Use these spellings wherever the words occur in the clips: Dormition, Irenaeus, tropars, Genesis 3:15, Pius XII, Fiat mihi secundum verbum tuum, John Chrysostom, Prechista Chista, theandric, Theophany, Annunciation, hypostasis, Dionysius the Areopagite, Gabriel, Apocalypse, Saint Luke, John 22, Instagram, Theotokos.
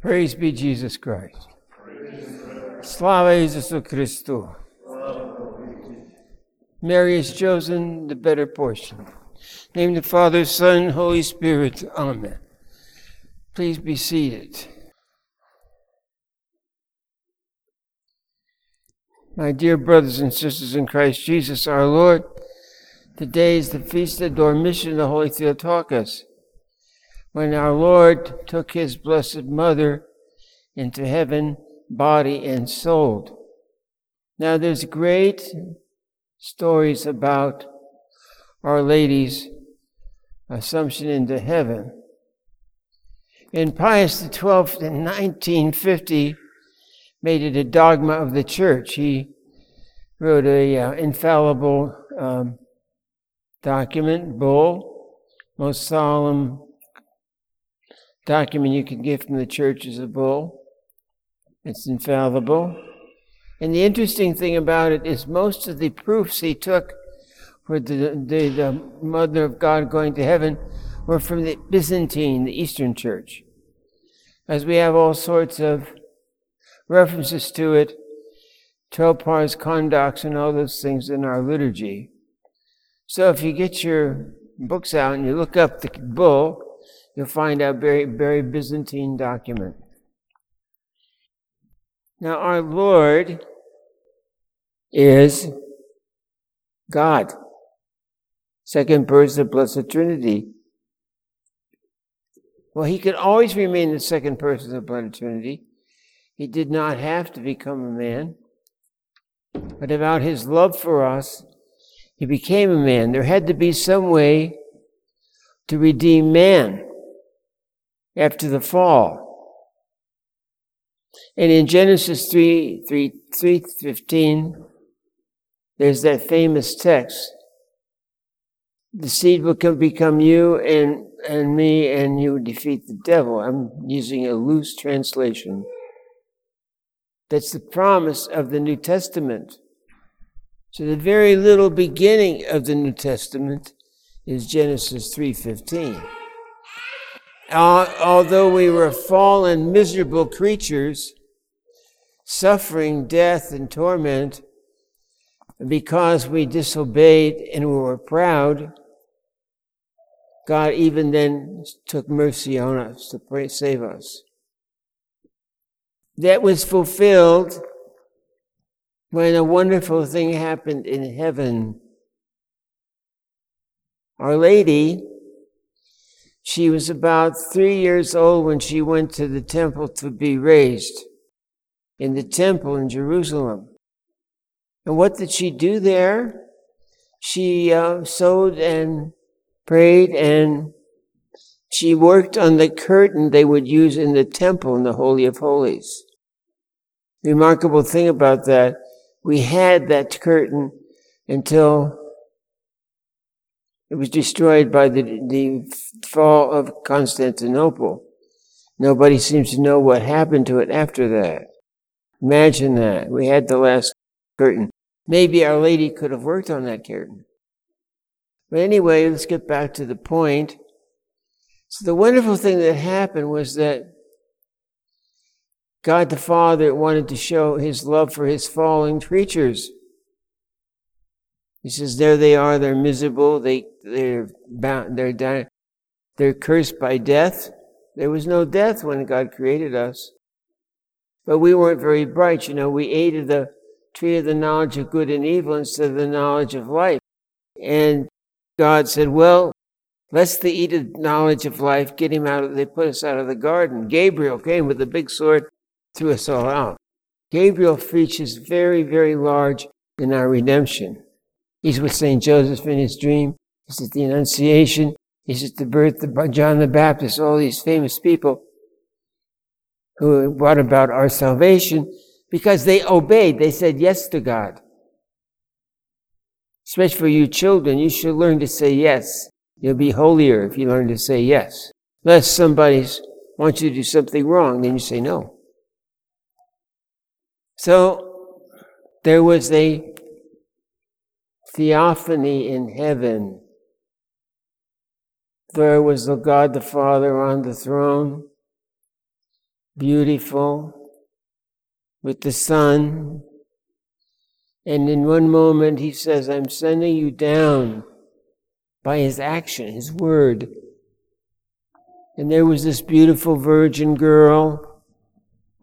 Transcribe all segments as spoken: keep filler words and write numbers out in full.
Praise be Jesus Christ. Slava Jesusu Christu. Mary has chosen the better portion. Name the Father, Son, Holy Spirit. Amen. Please be seated. My dear brothers and sisters in Christ Jesus, our Lord, today is the Feast of Dormition of the Holy Theotokos, when our Lord took his Blessed Mother into heaven, body and soul. Now there's great stories about Our Lady's Assumption into heaven. And Pius the twelfth in nineteen fifty made it a dogma of the Church. He wrote a uh, infallible um, document, bull, most solemn document you can get from the Church is a bull. It's infallible. And the interesting thing about it is most of the proofs he took for the, the, the Mother of God going to heaven were from the Byzantine, the Eastern Church, as we have all sorts of references to it, tropars, condocs, and all those things in our liturgy. So if you get your books out and you look up the bull, you'll find out very, very Byzantine document. Now our Lord is God, second person of the Blessed Trinity. Well, he could always remain the second person of the Blessed Trinity. He did not have to become a man. But about his love for us, he became a man. There had to be some way to redeem man after the fall. And in Genesis three fifteen, there's that famous text, the seed will come, become you and, and me, and you defeat the devil. I'm using a loose translation. That's the promise of the New Testament. So the very little beginning of the New Testament is Genesis three fifteen. Although we were fallen, miserable creatures, suffering death and torment, because we disobeyed and we were proud, God even then took mercy on us to pray, save us. That was fulfilled when a wonderful thing happened in heaven. Our Lady, she was about three years old when she went to the temple to be raised, in the temple in Jerusalem. And what did she do there? She uh, sewed and prayed, and she worked on the curtain they would use in the temple in the Holy of Holies. Remarkable thing about that, we had that curtain until it was destroyed by the, the fall of Constantinople. Nobody seems to know what happened to it after that. Imagine that. We had the last curtain. Maybe Our Lady could have worked on that curtain. But anyway, let's get back to the point. So the wonderful thing that happened was that God the Father wanted to show his love for his fallen creatures. He says, there they are, they're miserable, they, they're bound, they're di- they're cursed by death. There was no death when God created us. But we weren't very bright, you know, we ate of the tree of the knowledge of good and evil instead of the knowledge of life. And God said, well, lest they eat of the knowledge of life, get him out of, they put us out of the garden. Gabriel came with a big sword, threw us all out. Gabriel features very, very large in our redemption. He's with Saint Joseph in his dream. He's at the Annunciation. He's at the birth of John the Baptist, all these famous people who brought about our salvation because they obeyed. They said yes to God. Especially for you children, you should learn to say yes. You'll be holier if you learn to say yes. Unless somebody wants you to do something wrong, then you say no. So there was a Theophany in heaven. There was the God the Father on the throne. beautiful with the sun. And in one moment he says, I'm sending you down by his action, his word. And there was this beautiful virgin girl.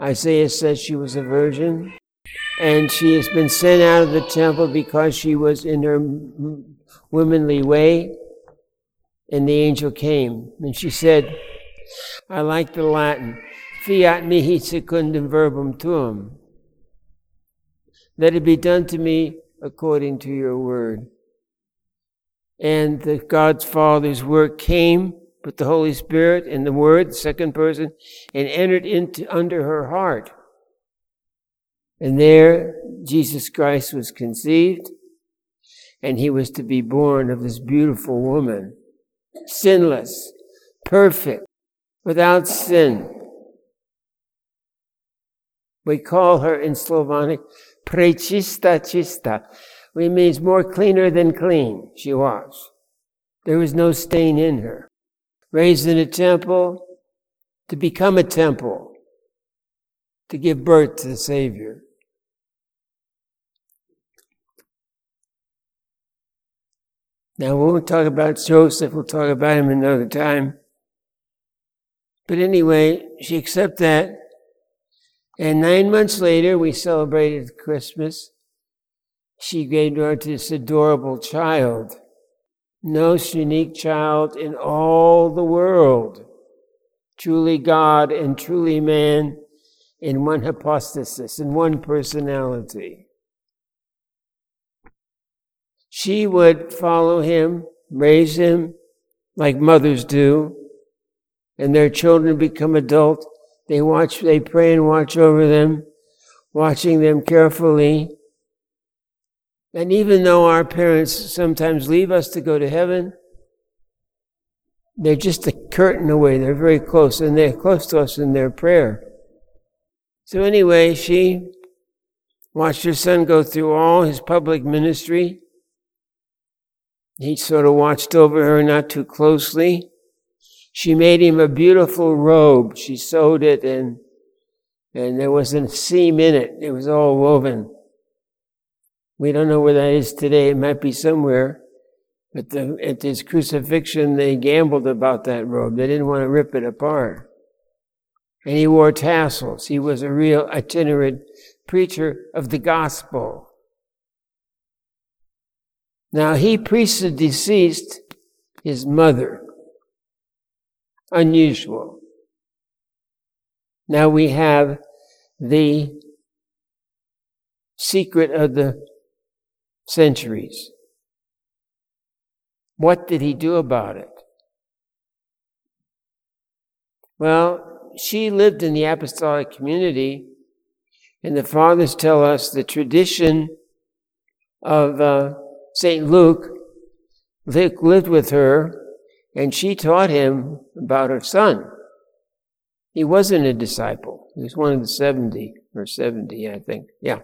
Isaiah says she was a virgin. And she has been sent out of the temple because she was in her womanly way. And the angel came. And she said, I like the Latin, Fiat mihi secundum verbum tuum. Let it be done to me according to your word. And the God's Father's work came with the Holy Spirit and the Word, second person, and entered into under her heart. And there, Jesus Christ was conceived, and he was to be born of this beautiful woman, sinless, perfect, without sin. We call her in Slavonic Prechista Chista, which means more cleaner than clean, she was. There was no stain in her. Raised in a temple, to become a temple, to give birth to the Savior. Now, we won't talk about Joseph, we'll talk about him another time. But anyway, she accepted that. And nine months later, we celebrated Christmas. She gave birth to this adorable child, most unique child in all the world, truly God and truly man in one hypostasis, in one personality. She would follow him, raise him, like mothers do, and their children become adult. They watch, they pray and watch over them, watching them carefully. And even though our parents sometimes leave us to go to heaven, they're just a curtain away. They're very close, and they're close to us in their prayer. So anyway, she watched her son go through all his public ministry. He sort of watched over her not too closely. She made him a beautiful robe. She sewed it, and, and there wasn't a seam in it. It was all woven. We don't know where that is today. It might be somewhere. But the, at his crucifixion, they gambled about that robe. They didn't want to rip it apart. And he wore tassels. He was a real itinerant preacher of the gospel. Now, he preached the deceased, his mother. Unusual. Now we have the secret of the centuries. What did he do about it? Well, she lived in the apostolic community, and the fathers tell us the tradition of uh, Saint Luke. Luke lived with her, and she taught him about her son. He wasn't a disciple. He was one of the seventy, or seventy, I think. Yeah.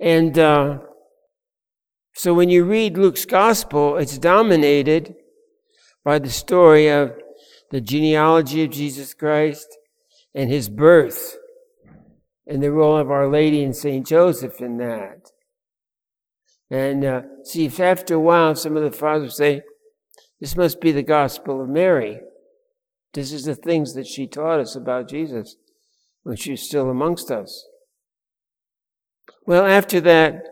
And uh, so when you read Luke's gospel, it's dominated by the story of the genealogy of Jesus Christ and his birth and the role of Our Lady and Saint Joseph in that. And uh, see, if after a while, some of the fathers say, this must be the gospel of Mary. This is the things that she taught us about Jesus when she was still amongst us. Well, after that,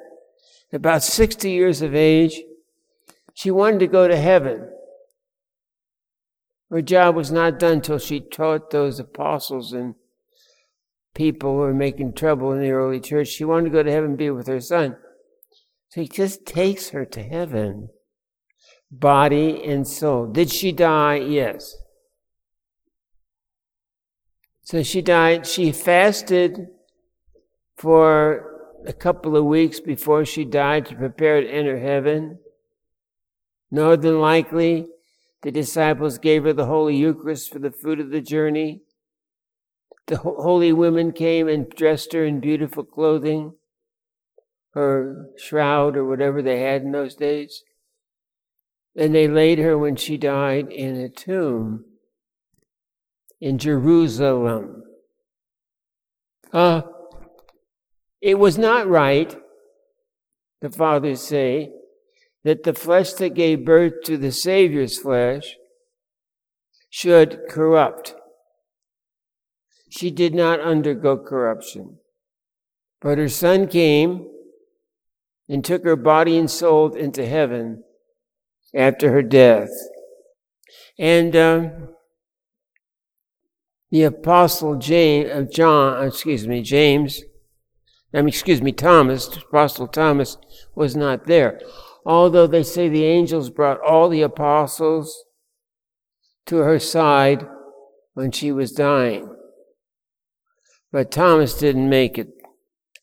about sixty years of age, she wanted to go to heaven. Her job was not done till she taught those apostles and people who were making trouble in the early church. She wanted to go to heaven and be with her son. So he just takes her to heaven. Body and soul. Did she die? Yes. So she died. She fasted for a couple of weeks before she died to prepare to enter heaven. More than likely, the disciples gave her the Holy Eucharist for the food of the journey. The holy women came and dressed her in beautiful clothing, her shroud or whatever they had in those days. And they laid her when she died in a tomb in Jerusalem. Uh, it was not right, the fathers say, that the flesh that gave birth to the Savior's flesh should corrupt. She did not undergo corruption. But her Son came and took her body and soul into heaven after her death. And um, the Apostle James, uh, John, excuse me, James, I mean, excuse me, Thomas, Apostle Thomas was not there. Although they say the angels brought all the apostles to her side when she was dying. But Thomas didn't make it.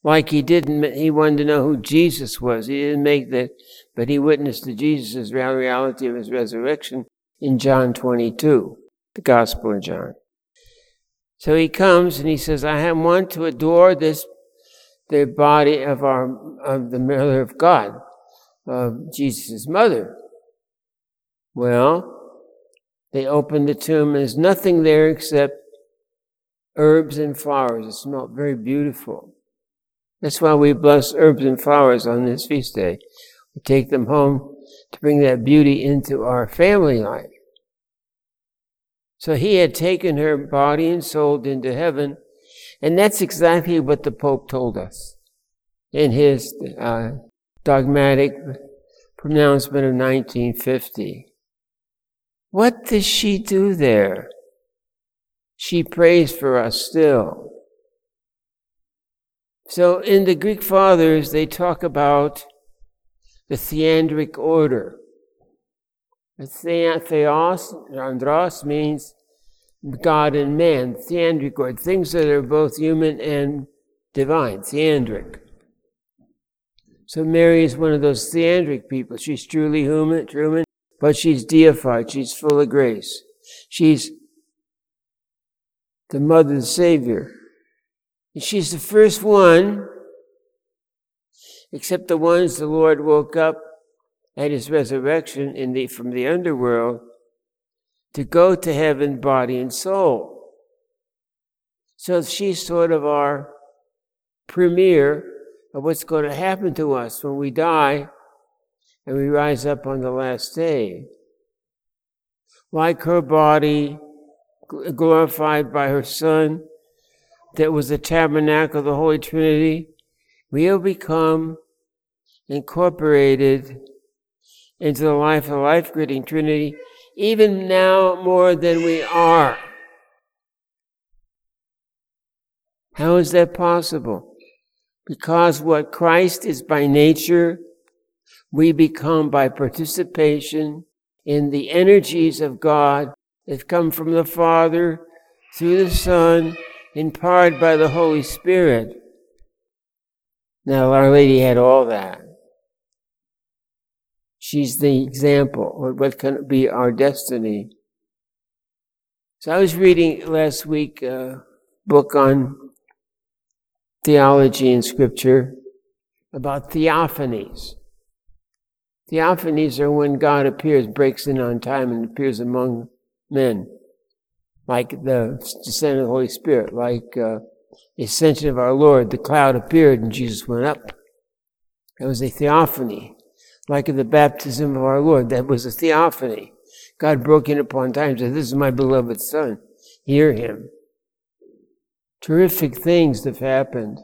Like he didn't, he wanted to know who Jesus was. He didn't make that, but he witnessed to Jesus' reality of his resurrection in John twenty-two, the Gospel of John. So he comes and he says, I want to adore this, the body of our, of the mother of God, of Jesus' mother. Well, they opened the tomb and there's nothing there except herbs and flowers. It smelled very beautiful. That's why we bless herbs and flowers on this feast day. We take them home to bring that beauty into our family life. So he had taken her body and soul into heaven, and that's exactly what the Pope told us in his uh, dogmatic pronouncement of nineteen fifty. What does she do there? She prays for us still. So in the Greek fathers, they talk about the theandric order. The theos, andros means God and man, theandric order, things that are both human and divine, theandric. So Mary is one of those theandric people. She's truly human, human, but she's deified, she's full of grace. She's the mother of the Savior. And she's the first one, except the ones the Lord woke up at his resurrection in the, from the underworld, to go to heaven, body and soul. So she's sort of our premiere of what's going to happen to us when we die and we rise up on the last day. Like her body, glorified by her Son, that was the tabernacle of the Holy Trinity, we'll become incorporated into the life of the life-giving Trinity, even now more than we are. How is that possible? Because what Christ is by nature, we become by participation in the energies of God that come from the Father, through the Son, empowered by the Holy Spirit. Now, Our Lady had all that. She's the example of what can be our destiny. So I was reading last week a book on theology and scripture about theophanies. Theophanies are when God appears, breaks in on time and appears among men, like the descent of the Holy Spirit, like uh, the ascension of our Lord. The cloud appeared and Jesus went up. That was a theophany. Like at the baptism of our Lord, that was a theophany. God broke in upon time and said, this is my beloved Son, hear him. Terrific things have happened.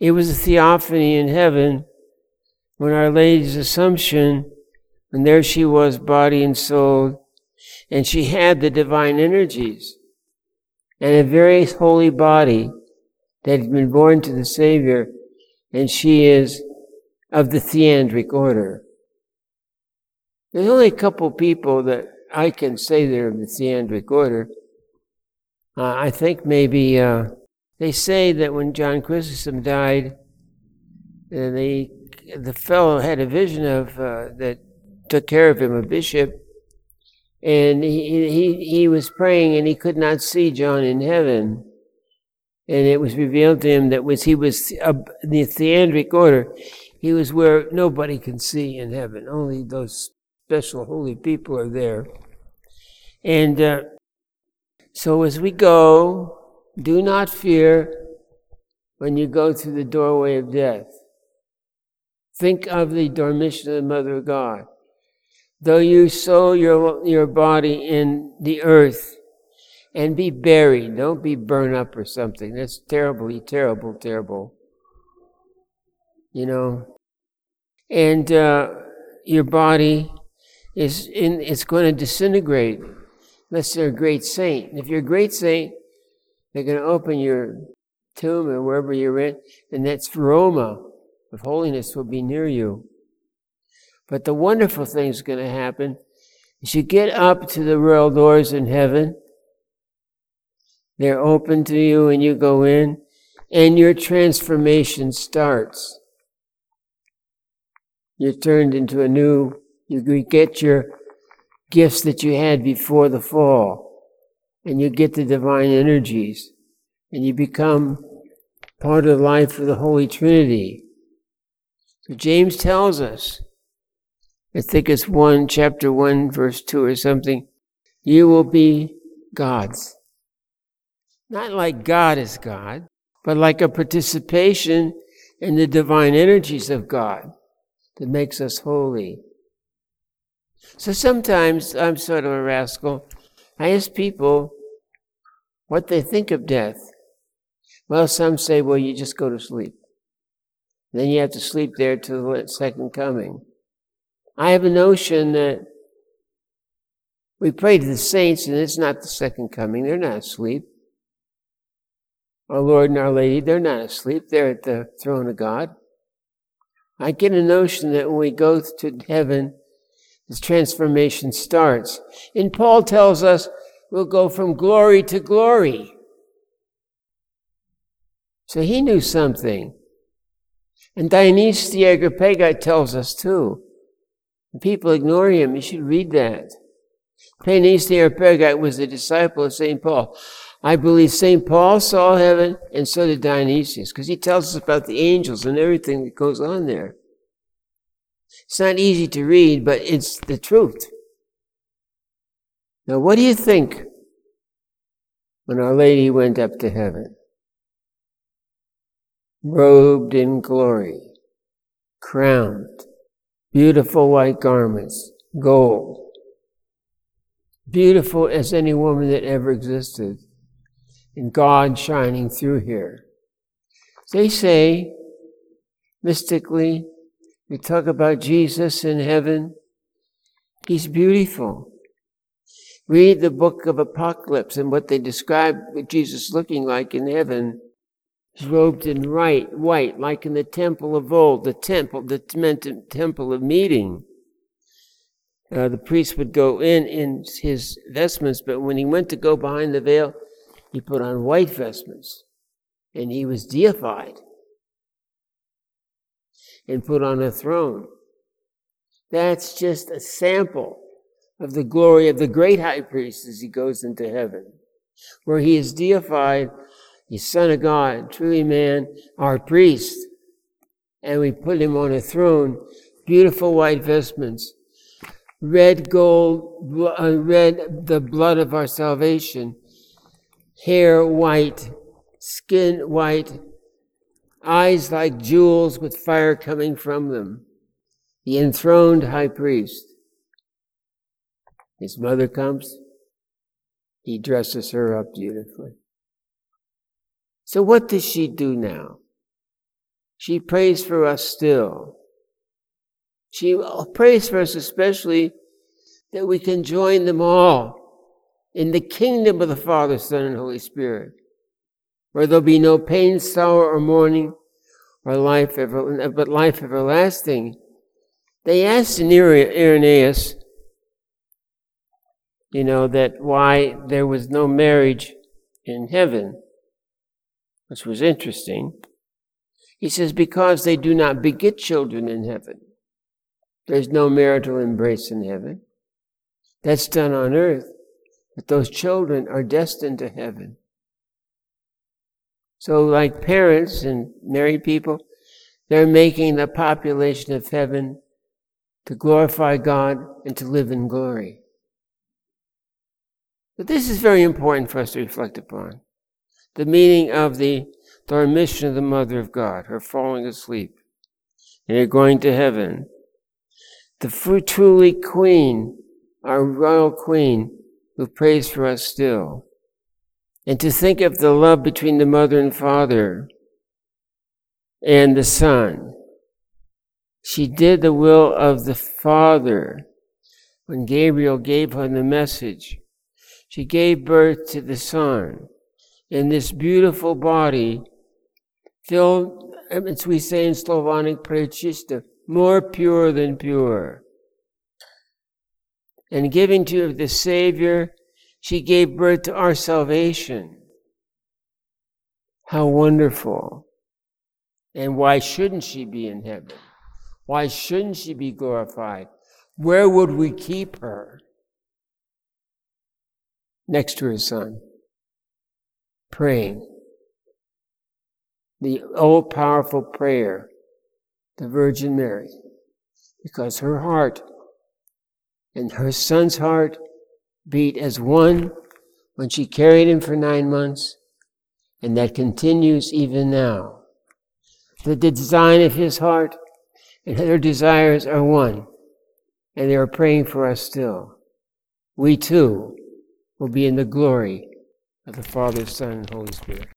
It was a theophany in heaven when Our Lady's Assumption, and there she was, body and soul, and she had the divine energies and a very holy body that had been born to the Savior, and she is of the theandric order. There's only a couple people that I can say they're of the theandric order. Uh, I think maybe uh, they say that when John Chrysostom died, uh, the, the fellow had a vision of uh, that took care of him, a bishop, and he, he he was praying and he could not see John in heaven. And it was revealed to him that was he was in the theandric order. He was where nobody can see in heaven. Only those special holy people are there. And uh, so as we go do not fear when you go through the doorway of death. Think of the dormition of the Mother of God. Though you sow your, your body in the earth and be buried, don't be burned up or something. That's terribly, terrible, terrible. You know, and uh, your body is in, it's going to disintegrate unless they're a great saint. And if you're a great saint, they're going to open your tomb or wherever you're in, and that aroma of holiness will be near you. But the wonderful thing is going to happen is you get up to the royal doors in heaven. They're open to you and you go in, and your transformation starts. You're turned into a new, you get your gifts that you had before the fall, and you get the divine energies, and you become part of the life of the Holy Trinity. So James tells us, I think it's one, chapter one, verse two or something, you will be gods. Not like God is God, but like a participation in the divine energies of God that makes us holy. So sometimes, I'm sort of a rascal, I ask people what they think of death. Well, some say, well, you just go to sleep. Then you have to sleep there till the second coming. I have a notion that we pray to the saints and it's not the second coming. They're not asleep. Our Lord and Our Lady, they're not asleep. They're at the throne of God. I get a notion that when we go to heaven, this transformation starts. And Paul tells us we'll go from glory to glory. So he knew something. And Dionysius the Areopagite tells us too. People ignore him. You should read that. Dionysius the Areopagite was a disciple of Saint Paul. I believe Saint Paul saw heaven, and so did Dionysius, because he tells us about the angels and everything that goes on there. It's not easy to read, but it's the truth. Now, what do you think when Our Lady went up to heaven? Robed in glory, crowned, beautiful white garments, gold. Beautiful as any woman that ever existed. And God shining through here. They say, mystically, we talk about Jesus in heaven. He's beautiful. Read the book of Apocalypse and what they describe Jesus looking like in heaven. He's robed in white, white, like in the temple of old, the temple, the temple of meeting. Uh, the priest would go in in his vestments, but when he went to go behind the veil, he put on white vestments, and he was deified and put on a throne. That's just a sample of the glory of the great high priest as he goes into heaven, where he is deified. He's Son of God, truly man, our priest. And we put him on a throne, beautiful white vestments, red gold, uh, red, the blood of our salvation, hair white, skin white, eyes like jewels with fire coming from them. The enthroned high priest. His mother comes, he dresses her up beautifully. So what does she do now? She prays for us still. She prays for us especially that we can join them all in the kingdom of the Father, Son, and Holy Spirit, where there'll be no pain, sorrow, or mourning, or life ever, but life everlasting. They asked Irenaeus, you know, that why there was no marriage in heaven, which was interesting. He says, because they do not beget children in heaven. There's no marital embrace in heaven. That's done on earth. But those children are destined to heaven. So like parents and married people, they're making the population of heaven to glorify God and to live in glory. But this is very important for us to reflect upon. the meaning of the dormition of the Mother of God, her falling asleep, and her going to heaven. The truly Queen, our royal Queen, who prays for us still. And to think of the love between the Mother and Father and the Son. She did the will of the Father. When Gabriel gave her the message, she gave birth to the Son in this beautiful body filled, as we say in Slavonic, Prechista, more pure than pure. And giving to the Savior, she gave birth to our salvation. How wonderful. And why shouldn't she be in heaven? Why shouldn't she be glorified? Where would we keep her? Next to her Son, praying. The all-powerful prayer, the Virgin Mary, because her heart and her Son's heart beat as one when she carried him for nine months, and that continues even now. The design of his heart and her desires are one, and they are praying for us still. We too will be in the glory of the Father, Son, and Holy Spirit.